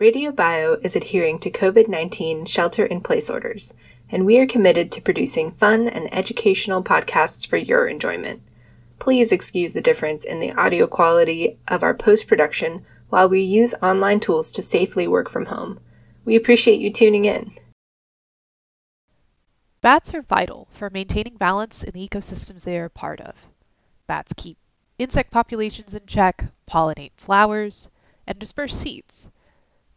RadioBio is adhering to COVID-19 shelter-in-place orders, and we are committed to producing fun and educational podcasts for your enjoyment. Please excuse the difference in the audio quality of our post-production while we use online tools to safely work from home. We appreciate you tuning in. Bats are vital for maintaining balance in the ecosystems they are part of. Bats keep insect populations in check, pollinate flowers, and disperse seeds.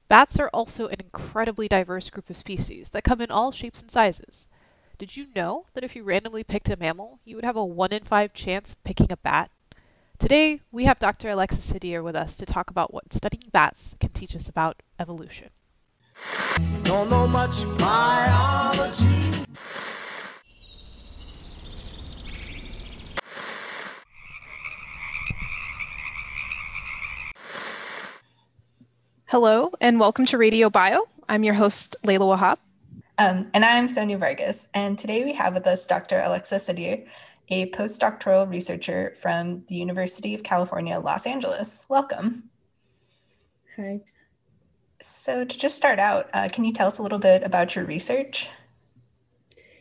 Bats are also an incredibly diverse group of species that come in all shapes and sizes. Did you know that if you randomly picked a mammal, you would have a 1 in 5 chance of picking a bat? Today, we have Dr. Alexis Sudhir with us to talk about what studying bats can teach us about evolution. Don't know much biology. Hello, and welcome to Radio Bio. I'm your host, Leila Wahab. And I'm Sonia Vargas. And today we have with us Dr. Alexis Sudhir, a postdoctoral researcher from the University of California, Los Angeles. Welcome. Hi. So to just start out, can you tell us a little bit about your research?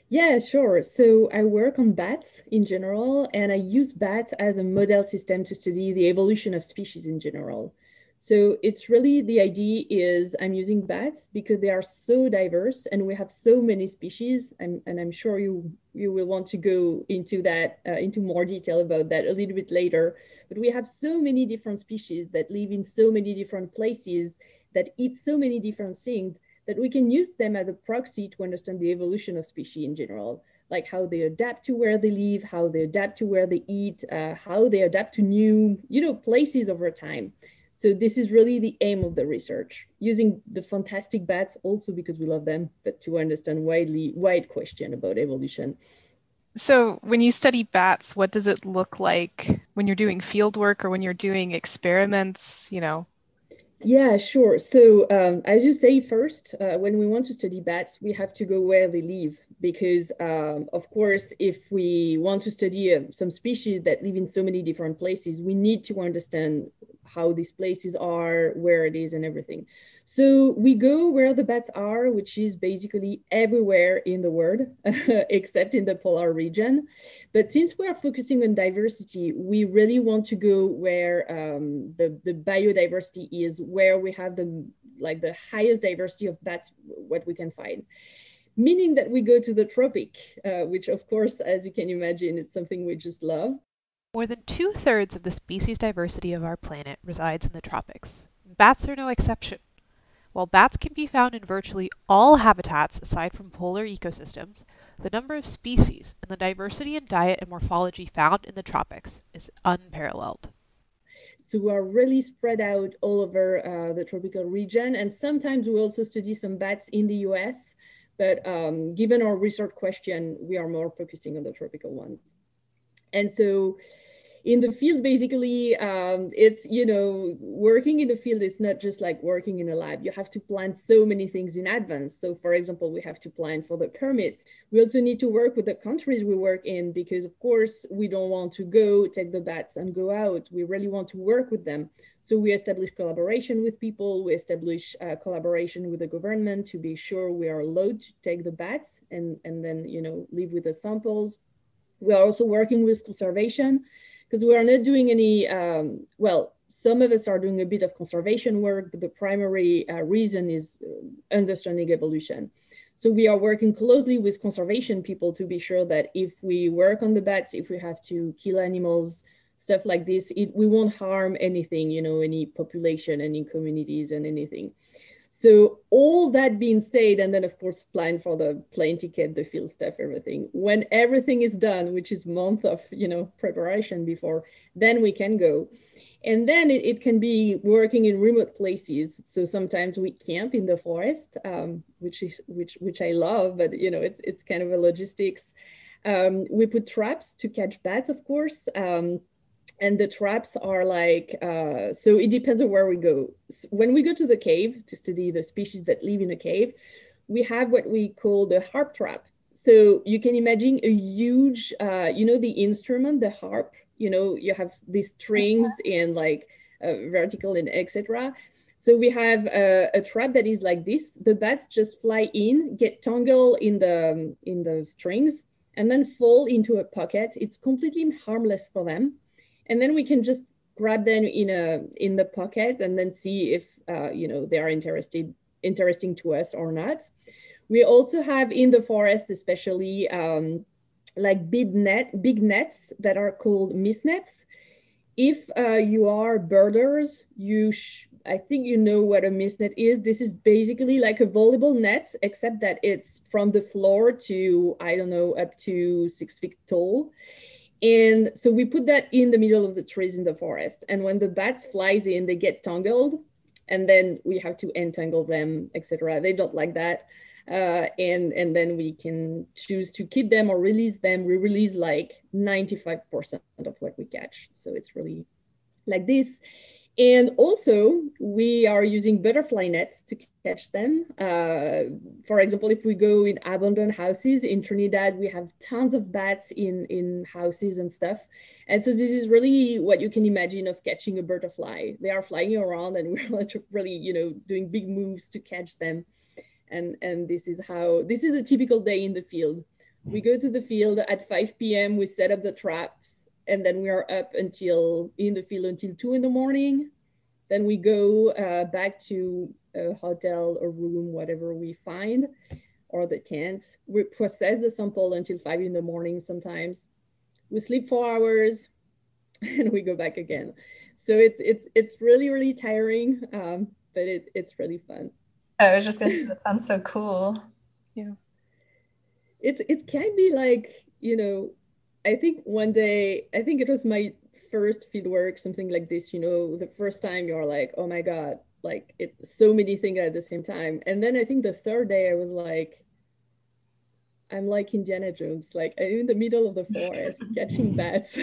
Yeah, sure. So I work on bats in general, and I use bats as a model system to study the evolution of species in general. So it's really, the idea is I'm using bats because they are so diverse and we have so many species. And I'm sure you will want to go into that, into more detail about that a little bit later. But we have so many different species that live in so many different places, that eat so many different things, that we can use them as a proxy to understand the evolution of species in general, like how they adapt to where they live, how they adapt to where they eat, how they adapt to new, places over time. So this is really the aim of the research, using the fantastic bats also because we love them, but to understand wide question about evolution. So when you study bats, what does it look like when you're doing field work or when you're doing experiments, Yeah, sure. So as you say, first, when we want to study bats, we have to go where they live, because of course, if we want to study some species that live in so many different places, we need to understand how these places are, where it is and everything. So we go where the bats are, which is basically everywhere in the world, except in the polar region. But since we are focusing on diversity, we really want to go where the biodiversity is, where we have the highest diversity of bats, what we can find. Meaning that we go to the tropic, which of course, as you can imagine, it's something we just love. More than 2/3 of the species diversity of our planet resides in the tropics. Bats are no exception. While bats can be found in virtually all habitats aside from polar ecosystems, the number of species and the diversity in diet and morphology found in the tropics is unparalleled. So we are really spread out all over the tropical region, and sometimes we also study some bats in the US, but given our research question, we are more focusing on the tropical ones. And so in the field, basically, it's, working in the field is not just like working in a lab. You have to plan so many things in advance. So, for example, we have to plan for the permits. We also need to work with the countries we work in because, of course, we don't want to go take the bats and go out. We really want to work with them. So we establish collaboration with people. We establish collaboration with the government to be sure we are allowed to take the bats and then, live with the samples. We are also working with conservation because we are not doing any, some of us are doing a bit of conservation work, but the primary reason is understanding evolution. So we are working closely with conservation people to be sure that if we work on the bats, if we have to kill animals, stuff like this, we won't harm anything, any population, any communities and anything. So all that being said, and then of course, plan for the plane ticket, the field stuff, everything. When everything is done, which is month of, preparation before, then we can go. And then it can be working in remote places. So sometimes we camp in the forest, which I love, but it's kind of a logistics. We put traps to catch bats, of course. And the traps are so it depends on where we go. So when we go to the cave to study the species that live in a cave, we have what we call the harp trap. So you can imagine a huge, the instrument, the harp, you have these strings and vertical and etc. So we have a trap that is like this. The bats just fly in, get tangled in the strings, and then fall into a pocket. It's completely harmless for them. And then we can just grab them in the pocket and then see if you know, they are interesting to us or not. We also have in the forest, especially like big nets that are called mist nets. If you are birders, I think you know what a mist net is. This is basically like a volleyball net, except that it's from the floor to, I don't know, up to 6 feet tall. And so we put that in the middle of the trees in the forest. And when the bats flies in, they get tangled, and then we have to untangle them, etc. They don't like that. And then we can choose to keep them or release them. We release like 95% of what we catch. So it's really like this. And also, we are using butterfly nets to catch them. For example, if we go in abandoned houses in Trinidad, we have tons of bats in houses and stuff. And so this is really what you can imagine of catching a butterfly. They are flying around and we're really, you know, doing big moves to catch them. And this is how, this is a typical day in the field. We go to the field at 5 p.m., we set up the traps, and then we are up until in the field until 2 in the morning. Then we go back to a hotel, a room, whatever we find, or the tent. We process the sample until 5 in the morning sometimes. We sleep 4 hours and we go back again. So it's really, really tiring, but it's really fun. I was just gonna say, that sounds so cool. Yeah. It can be like, you know, I think one day, I think it was my first fieldwork, something like this, you know, the first time you're like, oh my God, like it's so many things at the same time. And then I think the third day I was like, I'm like Indiana Jones, like in the middle of the forest, catching bats.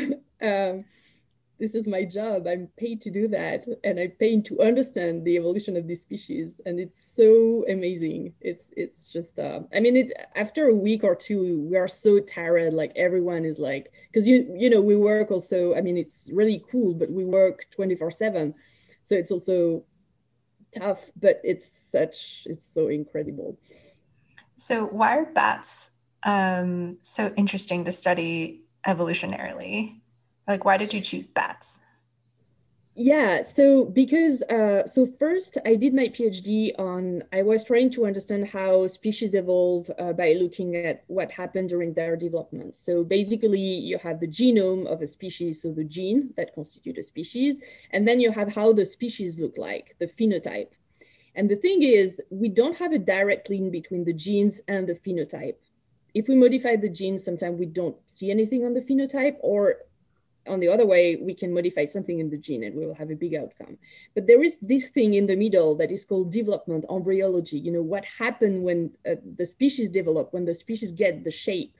This is my job. I'm paid to do that. And I'm paid to understand the evolution of these species. And it's so amazing. It's just, I mean, after a week or two, we are so tired. Like everyone is like, because you know, we work also, I mean, it's really cool, but we work 24/7. So it's also tough, but it's so incredible. So why are bats so interesting to study evolutionarily? Like, why did you choose bats? Yeah, so because, so first I did my PhD on, I was trying to understand how species evolve by looking at what happened during their development. So basically you have the genome of a species, so the gene that constitutes a species, and then you have how the species look like, the phenotype. And the thing is, we don't have a direct link between the genes and the phenotype. If we modify the genes, sometimes we don't see anything on the phenotype, or on the other way, we can modify something in the gene and we will have a big outcome. But there is this thing in the middle that is called development, embryology, you know, what happened when the species develop, when the species get the shape.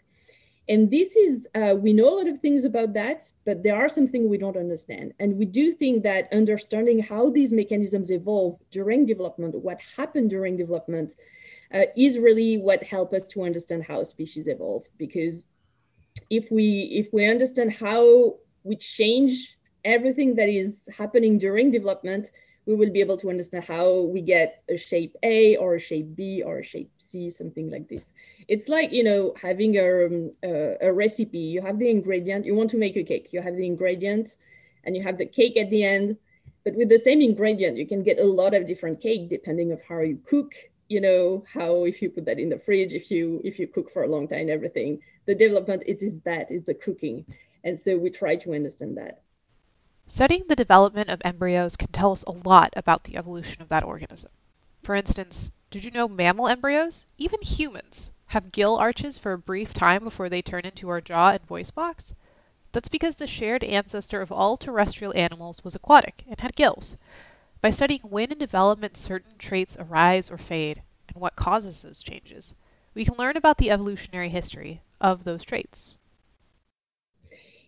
And this is, we know a lot of things about that, but there are some things we don't understand. And we do think that understanding how these mechanisms evolve during development, what happened during development, is really what helps us to understand how species evolve. Because if we understand how we change everything that is happening during development, we will be able to understand how we get a shape A or a shape B or a shape C, something like this. It's like, you know, having a recipe. You have the ingredient, you want to make a cake. You have the ingredient and you have the cake at the end, but with the same ingredient, you can get a lot of different cake depending on how you cook, you know, how, if you put that in the fridge, if you cook for a long time, everything. The development, it is that, is the cooking. And so we try to understand that. Studying the development of embryos can tell us a lot about the evolution of that organism. For instance, did you know mammal embryos, even humans, have gill arches for a brief time before they turn into our jaw and voice box? That's because the shared ancestor of all terrestrial animals was aquatic and had gills. By studying when in development certain traits arise or fade, and what causes those changes, we can learn about the evolutionary history of those traits.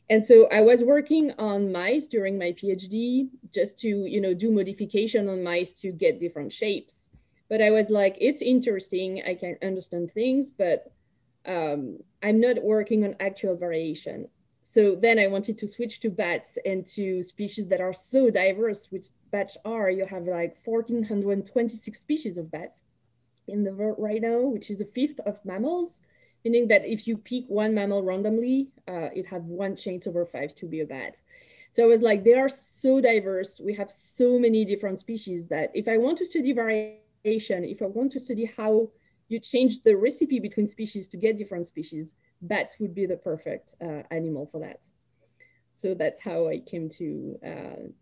And so I was working on mice during my PhD just to, you know, do modification on mice to get different shapes. But I was like, it's interesting, I can understand things, but I'm not working on actual variation. So then I wanted to switch to bats and to species that are so diverse, batch R, you have like 1,426 species of bats in the world right now, which is a fifth of mammals, meaning that if you pick one mammal randomly, it have one chance over 5 to be a bat. So I was like, they are so diverse. We have so many different species that if I want to study variation, if I want to study how you change the recipe between species to get different species, bats would be the perfect animal for that. So that's how I came to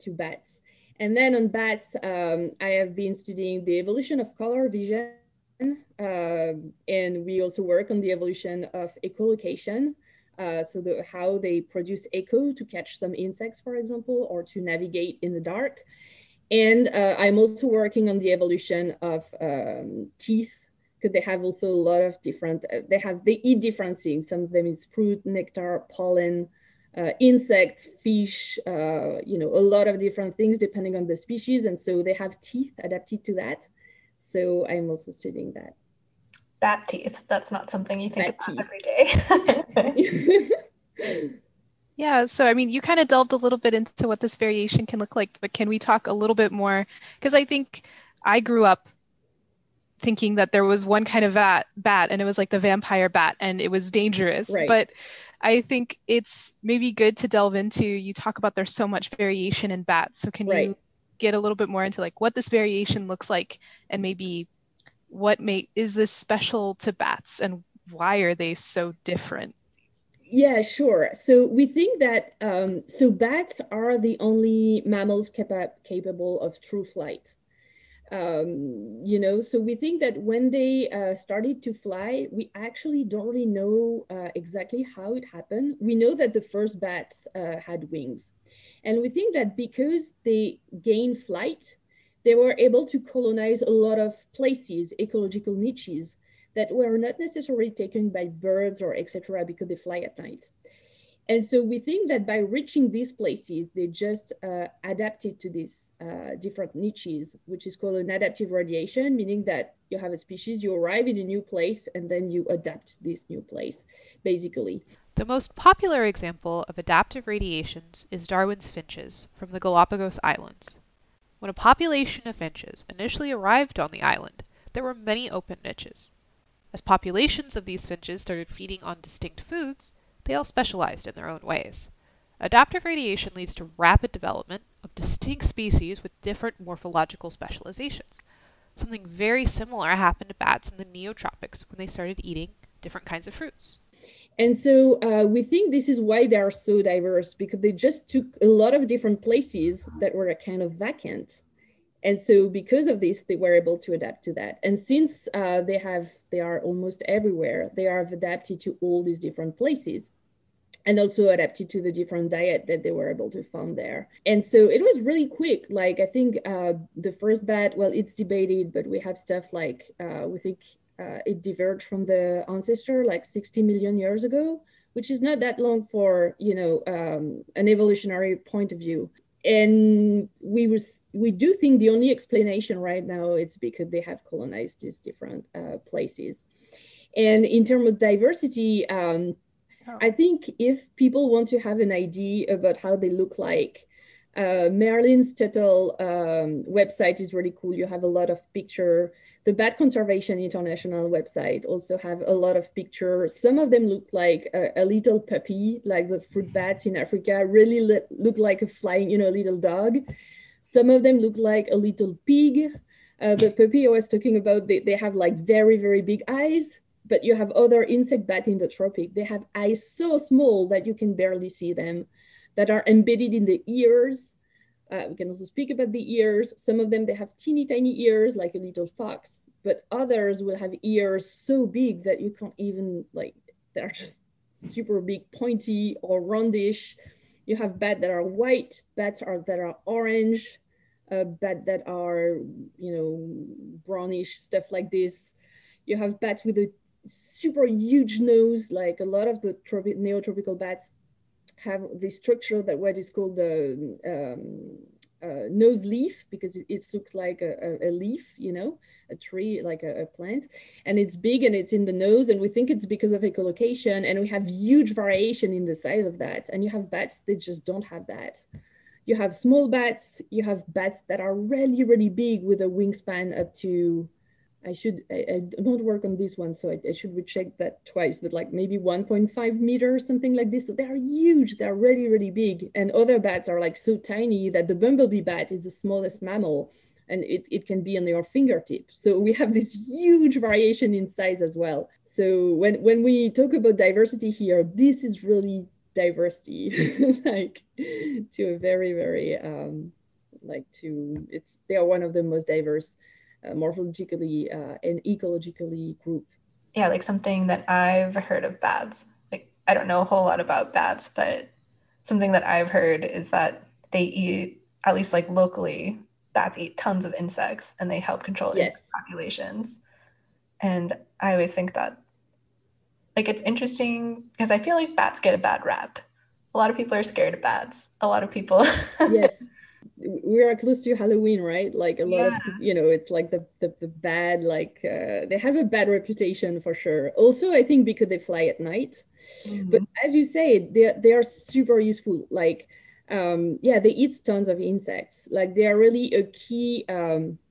bats. And then on bats, I have been studying the evolution of color vision. And we also work on the evolution of echolocation. So how they produce echo to catch some insects, for example, or to navigate in the dark. And I'm also working on the evolution of teeth, because they have also a lot of different, they eat different things. Some of them is fruit, nectar, pollen, insects, fish, you know, a lot of different things depending on the species. And so they have teeth adapted to that. So I'm also studying that. Bat teeth, that's not something you think about every day. Yeah, so I mean, you kind of delved a little bit into what this variation can look like, but can we talk a little bit more? Because I think I grew up thinking that there was one kind of bat and it was like the vampire bat and it was dangerous. Right. But I think it's maybe good to delve into, you talk about there's so much variation in bats. So can you get a little bit more into like what this variation looks like and maybe is this special to bats and why are they so different? Yeah, sure. So we think that, so bats are the only mammals capable of true flight. You know, so we think that when they started to fly, we actually don't really know exactly how it happened. We know that the first bats had wings. And we think that because they gained flight, they were able to colonize a lot of places, ecological niches that were not necessarily taken by birds or etc. because they fly at night. And so we think that by reaching these places, they just adapted to these different niches, which is called an adaptive radiation, meaning that you have a species, you arrive in a new place, and then you adapt to this new place, basically. The most popular example of adaptive radiations is Darwin's finches from the Galapagos Islands. When a population of finches initially arrived on the island, there were many open niches. As populations of these finches started feeding on distinct foods, they all specialized in their own ways. Adaptive radiation leads to rapid development of distinct species with different morphological specializations. Something very similar happened to bats in the neotropics when they started eating different kinds of fruits. And so we think this is why they are so diverse, because they just took a lot of different places that were kind of vacant. And so because of this, they were able to adapt to that. And since they are almost everywhere, they are adapted to all these different places and also adapted to the different diet that they were able to find there. And so it was really quick. Like, I think the first bat, well, it's debated, but we have stuff like, we think, it diverged from the ancestor like 60 million years ago, which is not that long for, you know, an evolutionary point of view. And we do think the only explanation right now is because they have colonized these different places. And in terms of diversity, I think if people want to have an idea about how they look like, Marilyn's Tuttle website is really cool. You have a lot of pictures. The Bat Conservation International website also have a lot of pictures. Some of them look like a little puppy, like the fruit bats in Africa, really look like a flying, you know, little dog. Some of them look like a little pig. The puppy I was talking about, they have like very, very big eyes, but you have other insect bats in the tropic. They have eyes so small that you can barely see them, that are embedded in the ears. We can also speak about the ears. Some of them, they have teeny tiny ears like a little fox, but others will have ears so big that you can't even, like, they're just super big, pointy or roundish. You have bats that are white, bats that are orange, bats that are, you know, brownish, stuff like this. You have bats with a super huge nose, like a lot of the neotropical bats have the structure that what is called the nose leaf, because it looks like a leaf, you know, a tree, like a plant, and it's big and it's in the nose, and we think it's because of echolocation, and we have huge variation in the size of that, and you have bats that just don't have that. You have small bats, you have bats that are really, really big with a wingspan up to, I don't work on this one, so I should recheck that twice, but like maybe 1.5 meters, something like this. So they are huge, they're really, really big. And other bats are like so tiny that the bumblebee bat is the smallest mammal, and it can be on your fingertip. So we have this huge variation in size as well. So when we talk about diversity here, this is really diversity, like to a very, very, they are one of the most diverse morphologically and ecologically group. Yeah, like something that I've heard of bats. Like, I don't know a whole lot about bats, but something that I've heard is that they eat, at least like locally, bats eat tons of insects and they help control insect populations. And I always think that, like, it's interesting because I feel like bats get a bad rap. A lot of people are scared of bats. A lot of people. Yes. We are close to Halloween, right? Like a lot of, you know, it's like the bad, like they have a bad reputation for sure. Also, I think because they fly at night, but as you say, they are super useful. Like, they eat tons of insects. Like they are really a key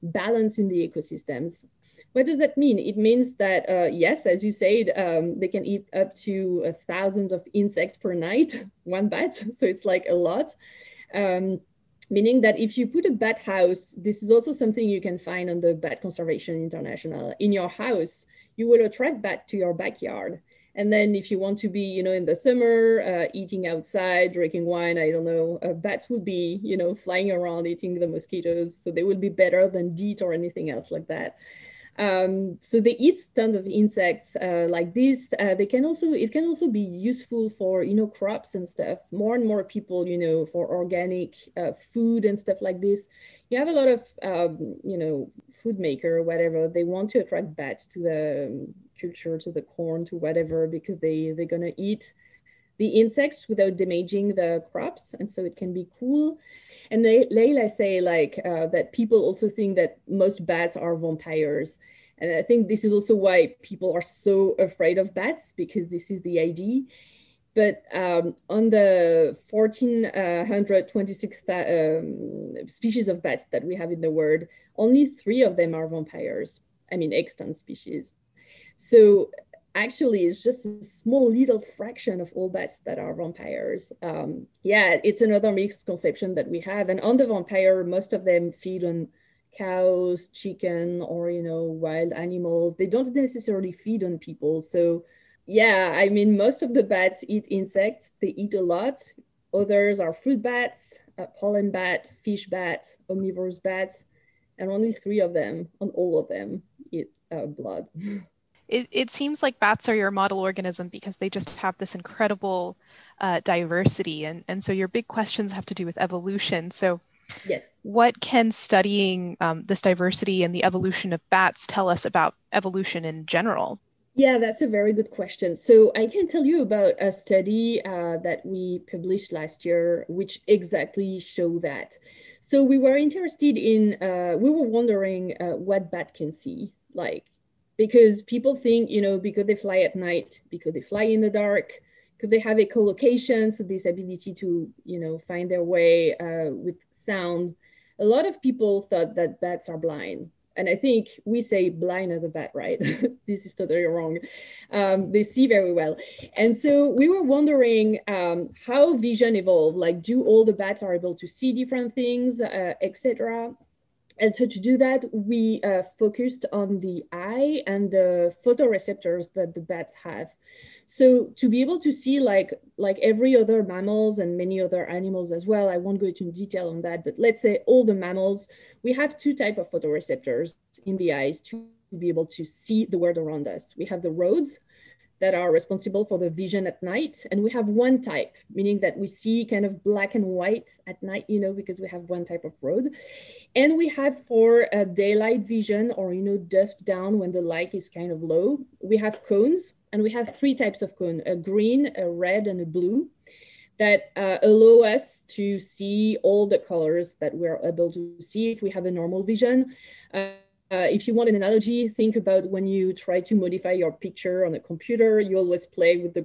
balance in the ecosystems. What does that mean? It means that, yes, as you said, they can eat up to thousands of insects per night, one bat. So it's like a lot. Meaning that if you put a bat house, this is also something you can find on the Bat Conservation International, in your house, you will attract bat to your backyard. And then if you want to be, you know, in the summer, eating outside, drinking wine, I don't know, bats would be, you know, flying around, eating the mosquitoes. So they would be better than DEET or anything else like that. So they eat tons of insects like this. It can also be useful for, you know, crops and stuff. More and more people, you know, for organic food and stuff like this. You have a lot of, you know, food maker or whatever. They want to attract bats to the culture, to the corn, to whatever, because they're going to eat the insects without damaging the crops. And so it can be cool. And Leila say like that people also think that most bats are vampires. And I think this is also why people are so afraid of bats, because this is the idea. But on the 1,426 species of bats that we have in the world, only 3 of them are vampires. I mean, extant species. So actually, it's just a small little fraction of all bats that are vampires. It's another mixed conception that we have. And on the vampire, most of them feed on cows, chicken, or, you know, wild animals. They don't necessarily feed on people. So, yeah, I mean, most of the bats eat insects. They eat a lot. Others are fruit bats, pollen bat, fish bat, omnivorous bats. And only 3 of them, on all of them, eat blood. It seems like bats are your model organism because they just have this incredible diversity. And so your big questions have to do with evolution. So what can studying this diversity and the evolution of bats tell us about evolution in general? Yeah, that's a very good question. So I can tell you about a study that we published last year, which exactly show that. So we were interested in, we were wondering what bat can see, like, because people think, you know, because they fly at night, because they fly in the dark, because they have echolocation, so this ability to, you know, find their way with sound. A lot of people thought that bats are blind. And I think we say blind as a bat, right? This is totally wrong. They see very well. And so we were wondering how vision evolved, like do all the bats are able to see different things, etc. And so to do that, we focused on the eye and the photoreceptors that the bats have. So to be able to see like every other mammals and many other animals as well, I won't go into detail on that, but let's say all the mammals, we have 2 types of photoreceptors in the eyes to be able to see the world around us. We have the rods that are responsible for the vision at night. And we have one type, meaning that we see kind of black and white at night, you know, because we have one type of road. And we have for daylight vision or, you know, dusk down when the light is kind of low, we have cones, and we have 3 types of cone, a green, a red, and a blue, that allow us to see all the colors that we're able to see if we have a normal vision. If you want an analogy, think about when you try to modify your picture on a computer, you always play with the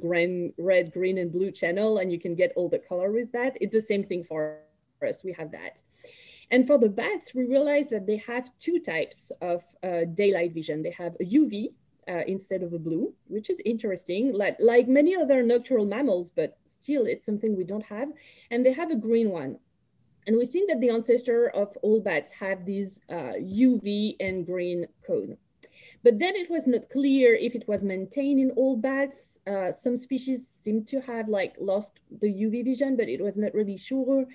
red, green, and blue channel, and you can get all the color with that. It's the same thing for us, we have that. And for the bats, we realized that they have two types of daylight vision. They have a UV instead of a blue, which is interesting, like many other nocturnal mammals, but still it's something we don't have. And they have a green one. And we think that the ancestor of all bats have these UV and green cone. But then it was not clear if it was maintained in all bats. Some species seem to have like lost the UV vision, but it was not really sure.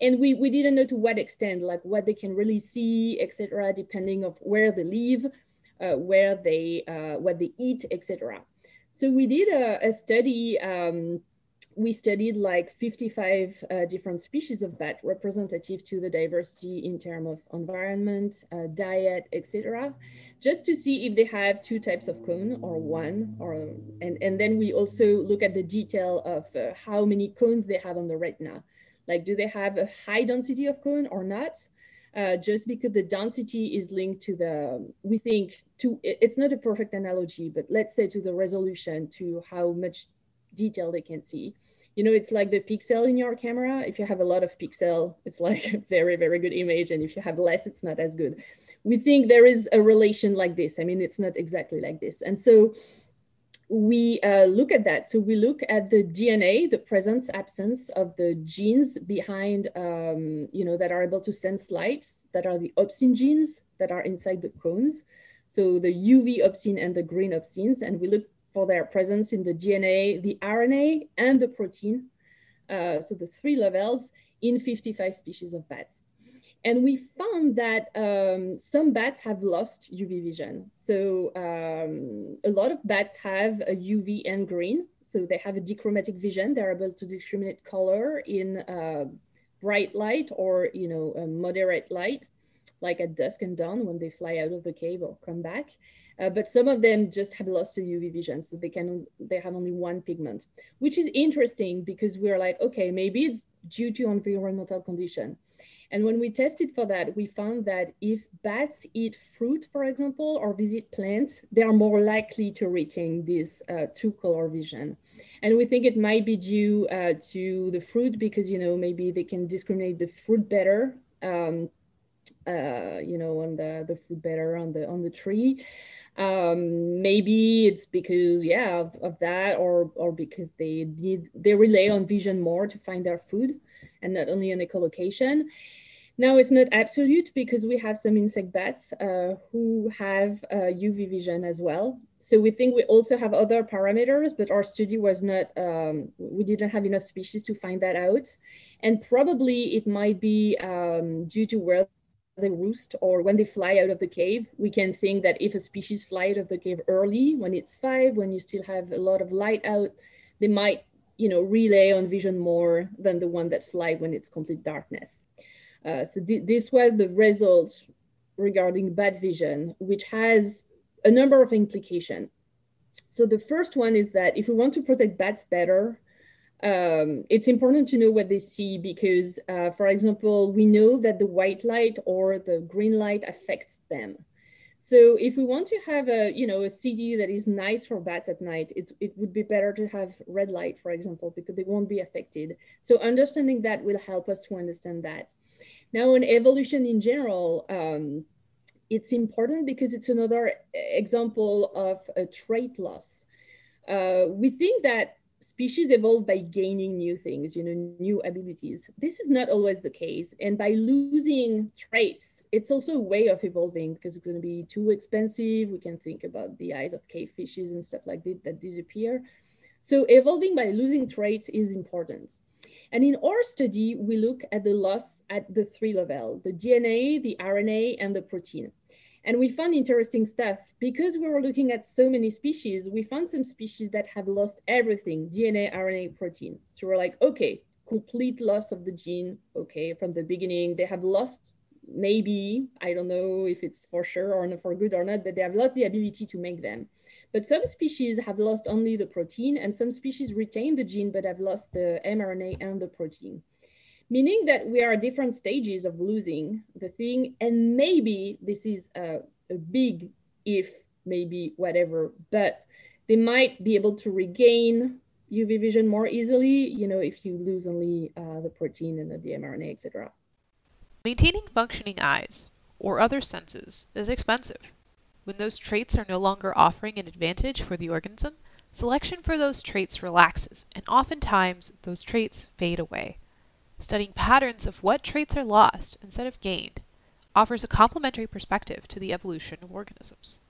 And we didn't know to what extent, like what they can really see, et cetera, depending on where they live, what they eat, et cetera. So we did a study. We studied like 55 different species of bat representative to the diversity in terms of environment, diet, etc., just to see if they have two types of cone or one. And then we also look at the detail of how many cones they have on the retina. Like, do they have a high density of cone or not? Just because the density is linked to the, we think, to, it's not a perfect analogy, but let's say to the resolution, to how much detail they can see. You know, it's like the pixel in your camera. If you have a lot of pixel, it's like a very, very good image. And if you have less, it's not as good. We think there is a relation like this. I mean, it's not exactly like this. And so we look at that. So we look at the DNA, the presence, absence of the genes behind, you know, that are able to sense light, that are the opsin genes that are inside the cones. So the UV opsin and the green opsins. And we look for their presence in the DNA, the RNA, and the protein, so the three levels in 55 species of bats. And we found that some bats have lost UV vision. So a lot of bats have a UV and green, so they have a dichromatic vision. They're able to discriminate color in bright light or, you know, moderate light, like at dusk and dawn when they fly out of the cave or come back. But some of them just have lost the UV vision, so they have only one pigment, which is interesting because we're like, okay, maybe it's due to environmental condition. And when we tested for that, we found that if bats eat fruit, for example, or visit plants, they are more likely to retain this two-color vision. And we think it might be due to the fruit because, you know, maybe they can discriminate the fruit better. You know, on the food better on the tree. Maybe it's because, yeah, of that, or because they rely on vision more to find their food and not only on echolocation. Now, it's not absolute because we have some insect bats who have UV vision as well. So we think we also have other parameters, but our study was not, we didn't have enough species to find that out. And probably it might be due to where they roost or when they fly out of the cave. We can think that if a species fly out of the cave early, when it's 5, when you still have a lot of light out, they might, you know, rely on vision more than the one that fly when it's complete darkness. So this was the results regarding bat vision, which has a number of implications. So the first one is that if we want to protect bats better, it's important to know what they see because, for example, we know that the white light or the green light affects them. So if we want to have a, you know, a city that is nice for bats at night, it would be better to have red light, for example, because they won't be affected. So understanding that will help us to understand that. Now, in evolution in general, it's important because it's another example of a trait loss. We think that species evolve by gaining new things, you know, new abilities. This is not always the case. And by losing traits, it's also a way of evolving because it's going to be too expensive. We can think about the eyes of cave fishes and stuff like that disappear. So evolving by losing traits is important. And in our study, we look at the loss at the three levels, the DNA, the RNA, and the protein. And we found interesting stuff because we were looking at so many species. We found some species that have lost everything, DNA, RNA, protein. So we're like, okay, complete loss of the gene. Okay, from the beginning, they have lost, maybe, I don't know if it's for sure or not for good or not, but they have lost the ability to make them. But some species have lost only the protein, and some species retain the gene, but have lost the mRNA and the protein. Meaning that we are at different stages of losing the thing, and maybe this is a big if, maybe, whatever, but they might be able to regain UV vision more easily, you know, if you lose only the protein and the mRNA, etc. Maintaining functioning eyes or other senses is expensive. When those traits are no longer offering an advantage for the organism, selection for those traits relaxes, and oftentimes those traits fade away. Studying patterns of what traits are lost instead of gained offers a complementary perspective to the evolution of organisms.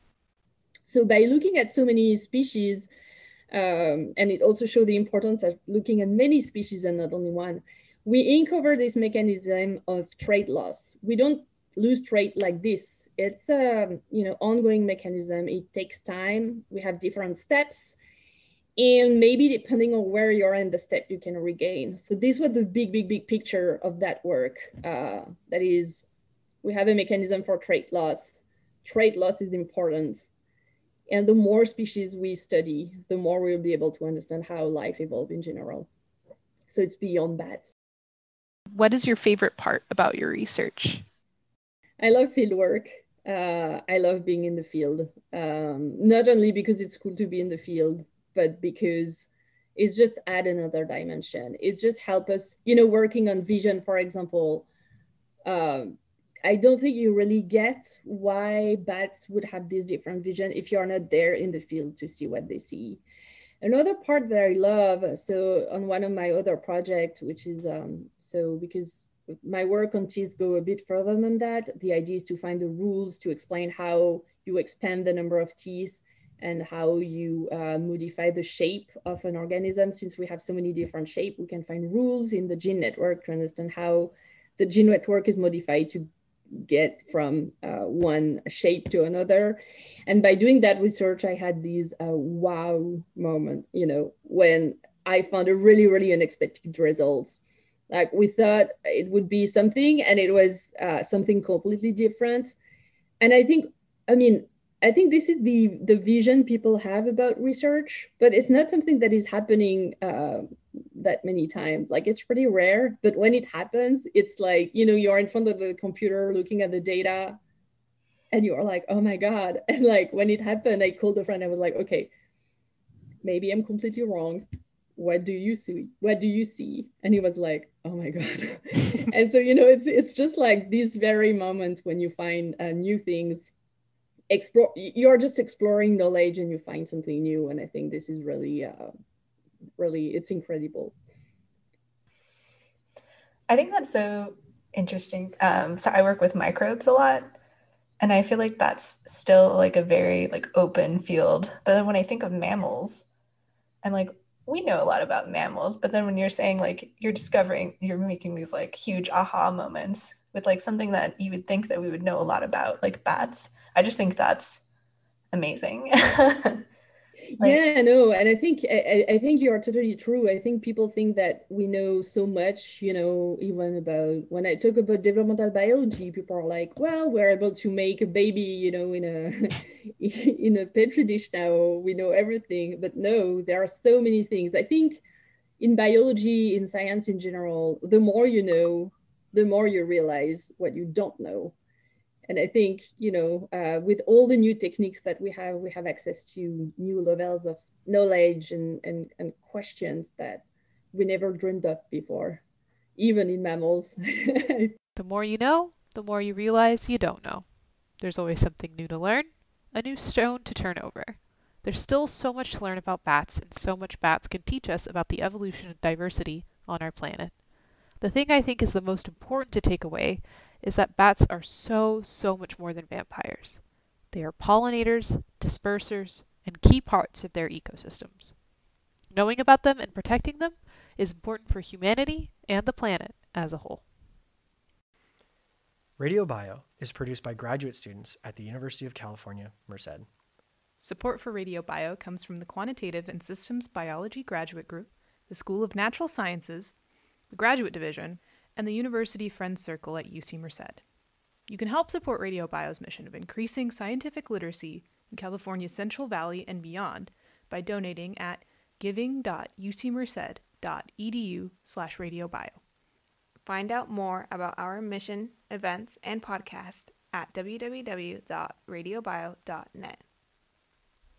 So by looking at so many species, and it also showed the importance of looking at many species and not only one, we uncover this mechanism of trait loss. We don't lose trait like this. It's a, you know, ongoing mechanism. It takes time. We have different steps, and maybe depending on where you're in the step, you can regain. So this was the big picture of that work. That is, we have a mechanism for trait loss. Trait loss is important. And the more species we study, the more we'll be able to understand how life evolved in general. So it's beyond bats. What is your favorite part about your research? I love field work. I love being in the field, not only because it's cool to be in the field, but because it's just add another dimension. It's just help us, you know, working on vision, for example. I don't think you really get why bats would have this different vision if you're not there in the field to see what they see. Another part that I love, so on one of my other projects, which is, so because my work on teeth go a bit further than that, the idea is to find the rules to explain how you expand the number of teeth and how you modify the shape of an organism. Since we have so many different shapes, we can find rules in the gene network to understand how the gene network is modified to get from one shape to another. And by doing that research, I had these wow moment, you know, when I found a really unexpected results. Like we thought it would be something, and it was something completely different. And I think this is the vision people have about research, but it's not something that is happening that many times. Like it's pretty rare, but when it happens, it's like, you know, you're in front of the computer looking at the data and you're like, oh my God. And like when it happened, I called a friend. I was like, okay, maybe I'm completely wrong. What do you see? What do you see? And he was like, oh my God. And so, you know, it's just like these very moments when you find new things, you're just exploring knowledge and you find something new. And I think this is really, really, it's incredible. I think that's so interesting. So I work with microbes a lot, and I feel like that's still like a very like open field. But then when I think of mammals, I'm like, we know a lot about mammals. But then when you're saying like, you're discovering, you're making these like huge aha moments with like something that you would think that we would know a lot about, like bats. I just think that's amazing. Yeah, no, and I think you are totally true. I think people think that we know so much, you know, even about when I talk about developmental biology, people are like, well, we're able to make a baby, you know, in a in a petri dish now, we know everything. But no, there are so many things. I think in biology, in science in general, the more you know, the more you realize what you don't know. And I think, you know, with all the new techniques that we have access to new levels of knowledge and questions that we never dreamed of before, even in mammals. The more you know, the more you realize you don't know. There's always something new to learn, a new stone to turn over. There's still so much to learn about bats, and so much bats can teach us about the evolution of diversity on our planet. The thing I think is the most important to take away is that bats are so much more than vampires. They are pollinators, dispersers, and key parts of their ecosystems. Knowing about them and protecting them is important for humanity and the planet as a whole. RadioBio is produced by graduate students at the University of California, Merced. Support for RadioBio comes from the Quantitative and Systems Biology Graduate Group, the School of Natural Sciences, the Graduate Division, and the University Friends Circle at UC Merced. You can help support RadioBio's mission of increasing scientific literacy in California's Central Valley and beyond by donating at giving.ucmerced.edu/radiobio. Find out more about our mission, events, and podcast at www.radiobio.net.